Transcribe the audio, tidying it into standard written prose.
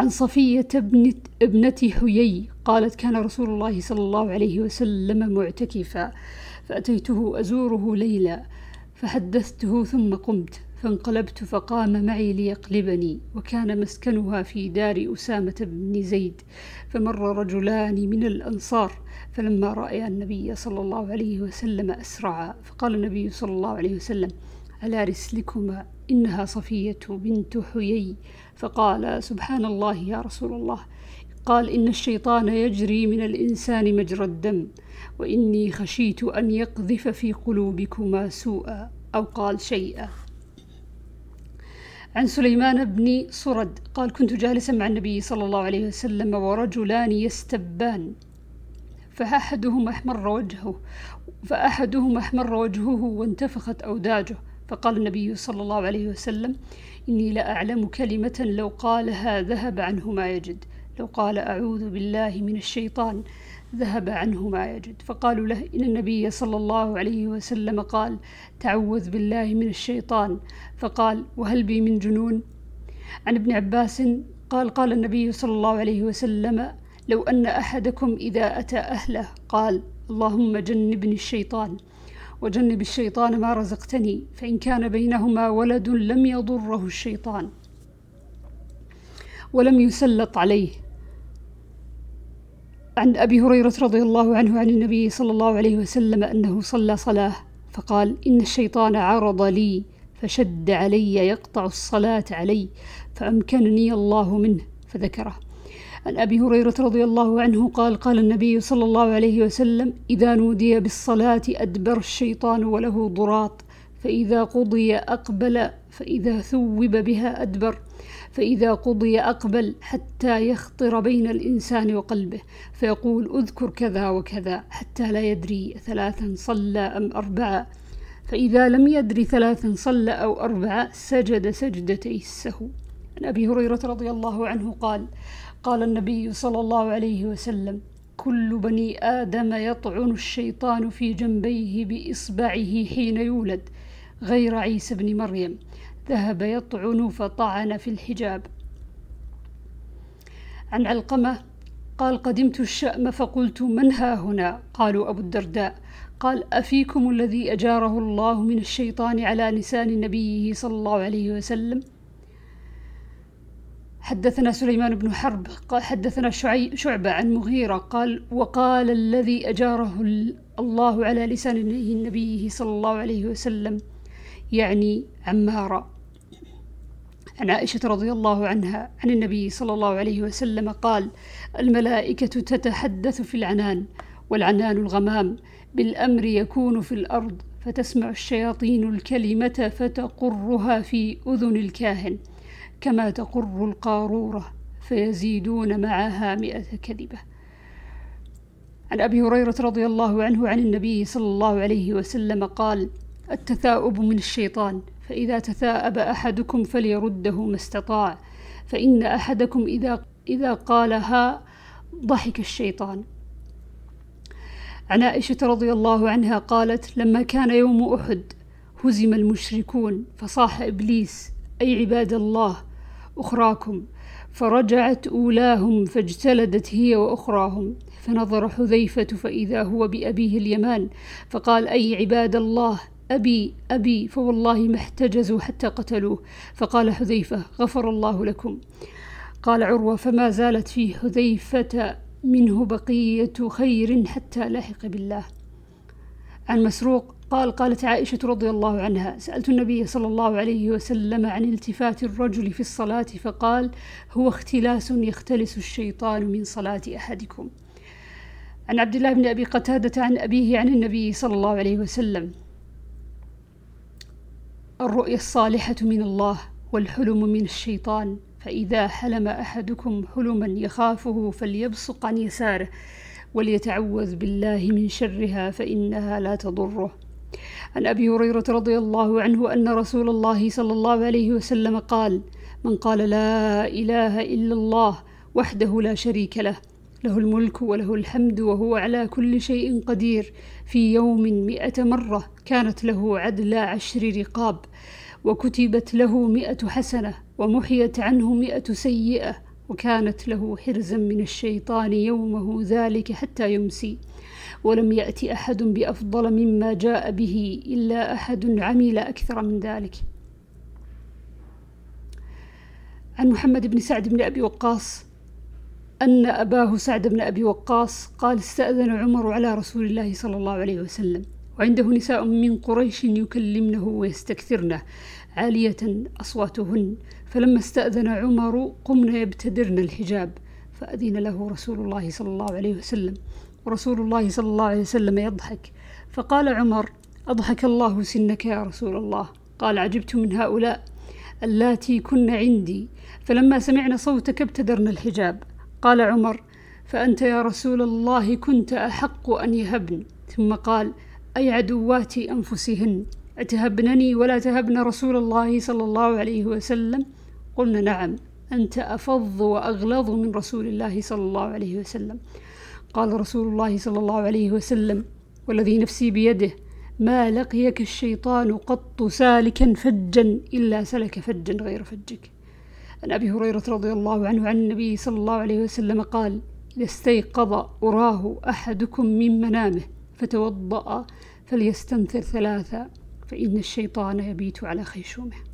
عن صفية ابنة حيي قالت: كان رسول الله صلى الله عليه وسلم معتكفا فأتيته أزوره ليلا فحدثته ثم قمت فانقلبت فقام معي ليقلبني، وكان مسكنها في دار أسامة بن زيد، فمر رجلان من الأنصار فلما رأيا النبي صلى الله عليه وسلم أسرعا، فقال النبي صلى الله عليه وسلم: على رسلكما، إنها صفية بنت حيي. فقال: سبحان الله يا رسول الله. قال: إن الشيطان يجري من الإنسان مجرى الدم، وإني خشيت أن يقذف في قلوبكما سوءا، أو قال شيئا. عن سليمان بن صرد قال: كنت جالسا مع النبي صلى الله عليه وسلم ورجلان يستبان، فأحدهما أحمر وجهه وانتفخت أوداجه، فقال النبي صلى الله عليه وسلم: إني لأعلم كلمة لو قالها ذهب عنه ما يجد، لو قال أعوذ بالله من الشيطان ذهب عنه ما يجد. فقالوا له: إن النبي صلى الله عليه وسلم قال: تعوذ بالله من الشيطان. فقال: وهل بي من جنون؟ عن ابن عباس قال: قال النبي صلى الله عليه وسلم: لو أن أحدكم إذا أتى أهله قال: اللهم جنبني الشيطان وجنب الشيطان ما رزقتني، فإن كان بينهما ولد لم يضره الشيطان ولم يسلط عليه. عن أبي هريرة رضي الله عنه عن النبي صلى الله عليه وسلم أنه صلى صلاة فقال: إن الشيطان عرض لي فشد علي يقطع الصلاة علي، فأمكنني الله منه، فذكره. عن أبي هريرة رضي الله عنه قال: قال النبي صلى الله عليه وسلم: إذا نودي بالصلاة أدبر الشيطان وله ضراط، فإذا قضي أقبل، فإذا ثوب بها أدبر، فإذا قضي أقبل، حتى يخطر بين الإنسان وقلبه فيقول: أذكر كذا وكذا، حتى لا يدري ثلاثا صلى أم أربعة، فإذا لم يدري ثلاثا صلى أو أربعة سجد سجدتي السهو. عن أبي هريرة رضي الله عنه قال: قال النبي صلى الله عليه وسلم: كل بني آدم يطعن الشيطان في جنبيه بإصبعه حين يولد، غير عيسى بن مريم، ذهب يطعن فطعن في الحجاب. عن علقمة قال: قدمت الشأم فقلت: من ها هنا؟ قالوا: أبو الدرداء. قال: أفيكم الذي أجاره الله من الشيطان على لسان نبيه صلى الله عليه وسلم؟ حدثنا سليمان بن حرب قال: حدثنا شعبة عن مغيرة قال: وقال الذي أجاره الله على لسان نبيه صلى الله عليه وسلم، يعني عمارة. عن عائشة رضي الله عنها عن النبي صلى الله عليه وسلم قال: الملائكة تتحدث في العنان، والعنان الغمام، بالأمر يكون في الأرض، فتسمع الشياطين الكلمة فتقرها في أذن الكاهن كما تقر القارورة، فيزيدون معها 100 كذبة. عن أبي هريرة رضي الله عنه عن النبي صلى الله عليه وسلم قال: التثاؤب من الشيطان، فإذا تثاءب أحدكم فليرده ما استطاع، فإن أحدكم إذا قالها ضحك الشيطان. عن عائشة رضي الله عنها قالت: لما كان يوم أحد هزم المشركون، فصاح إبليس: أي عباد الله أخراكم، فرجعت أولاهم فاجتلدت هي وأخراهم، فنظر حذيفة فإذا هو بأبيه اليمان، فقال: أي عباد الله، أبي أبي، فوالله ما احتجزوا حتى قتلوه. فقال حذيفة: غفر الله لكم. قال عروة: فما زالت في حذيفة منه بقية خير حتى لحق بالله. عن مسروق قال: قالت عائشة رضي الله عنها: سألت النبي صلى الله عليه وسلم عن التفات الرجل في الصلاة، فقال: هو اختلاس يختلس الشيطان من صلاة أحدكم. عن عبد الله بن أبي قتادة عن أبيه عن النبي صلى الله عليه وسلم: الرؤيا الصالحة من الله، والحلم من الشيطان، فإذا حلم أحدكم حلما يخافه فليبصق عن يساره، وليتعوذ بالله من شرها فإنها لا تضره. عن أبي هريرة رضي الله عنه أن رسول الله صلى الله عليه وسلم قال: من قال لا إله إلا الله وحده لا شريك له، له الملك وله الحمد وهو على كل شيء قدير، في يوم 100 مرة، كانت له عدل 10 رقاب، وكتبت له 100 حسنة، ومحيت عنه 100 سيئة، وكانت له حرزا من الشيطان يومه ذلك حتى يمسي، ولم يأتي أحد بأفضل مما جاء به إلا أحد عمل أكثر من ذلك. عن محمد بن سعد بن أبي وقاص أن أباه سعد بن أبي وقاص قال: استأذن عمر على رسول الله صلى الله عليه وسلم وعنده نساء من قريش يكلمنه ويستكثرنه عالية أصواتهن، فلما استأذن عمر قمنا يبتدرن الحجاب، فأذن له رسول الله صلى الله عليه وسلم، ورسول الله صلى الله عليه وسلم يضحك، فقال عمر: أضحك الله سنك يا رسول الله. قال: عجبت من هؤلاء اللاتي كن عندي، فلما سمعنا صوتك ابتدرن الحجاب. قال عمر: فأنت يا رسول الله كنت أحق أن يهبن. ثم قال: أي عدواتي أنفسهن أتهبنني ولا تهبن رسول الله صلى الله عليه وسلم؟ قلنا: نعم، أنت أفض وأغلظ من رسول الله صلى الله عليه وسلم. قال رسول الله صلى الله عليه وسلم: والذي نفسي بيده ما لقيك الشيطان قط سالكا فجا إلا سلك فجا غير فجك. عن أبي هريرة رضي الله عنه عن النبي صلى الله عليه وسلم قال: إذا استيقظ أراه أحدكم من منامه فتوضأ فليستنثر ثلاثا، فإن الشيطان يبيت على خيشومه.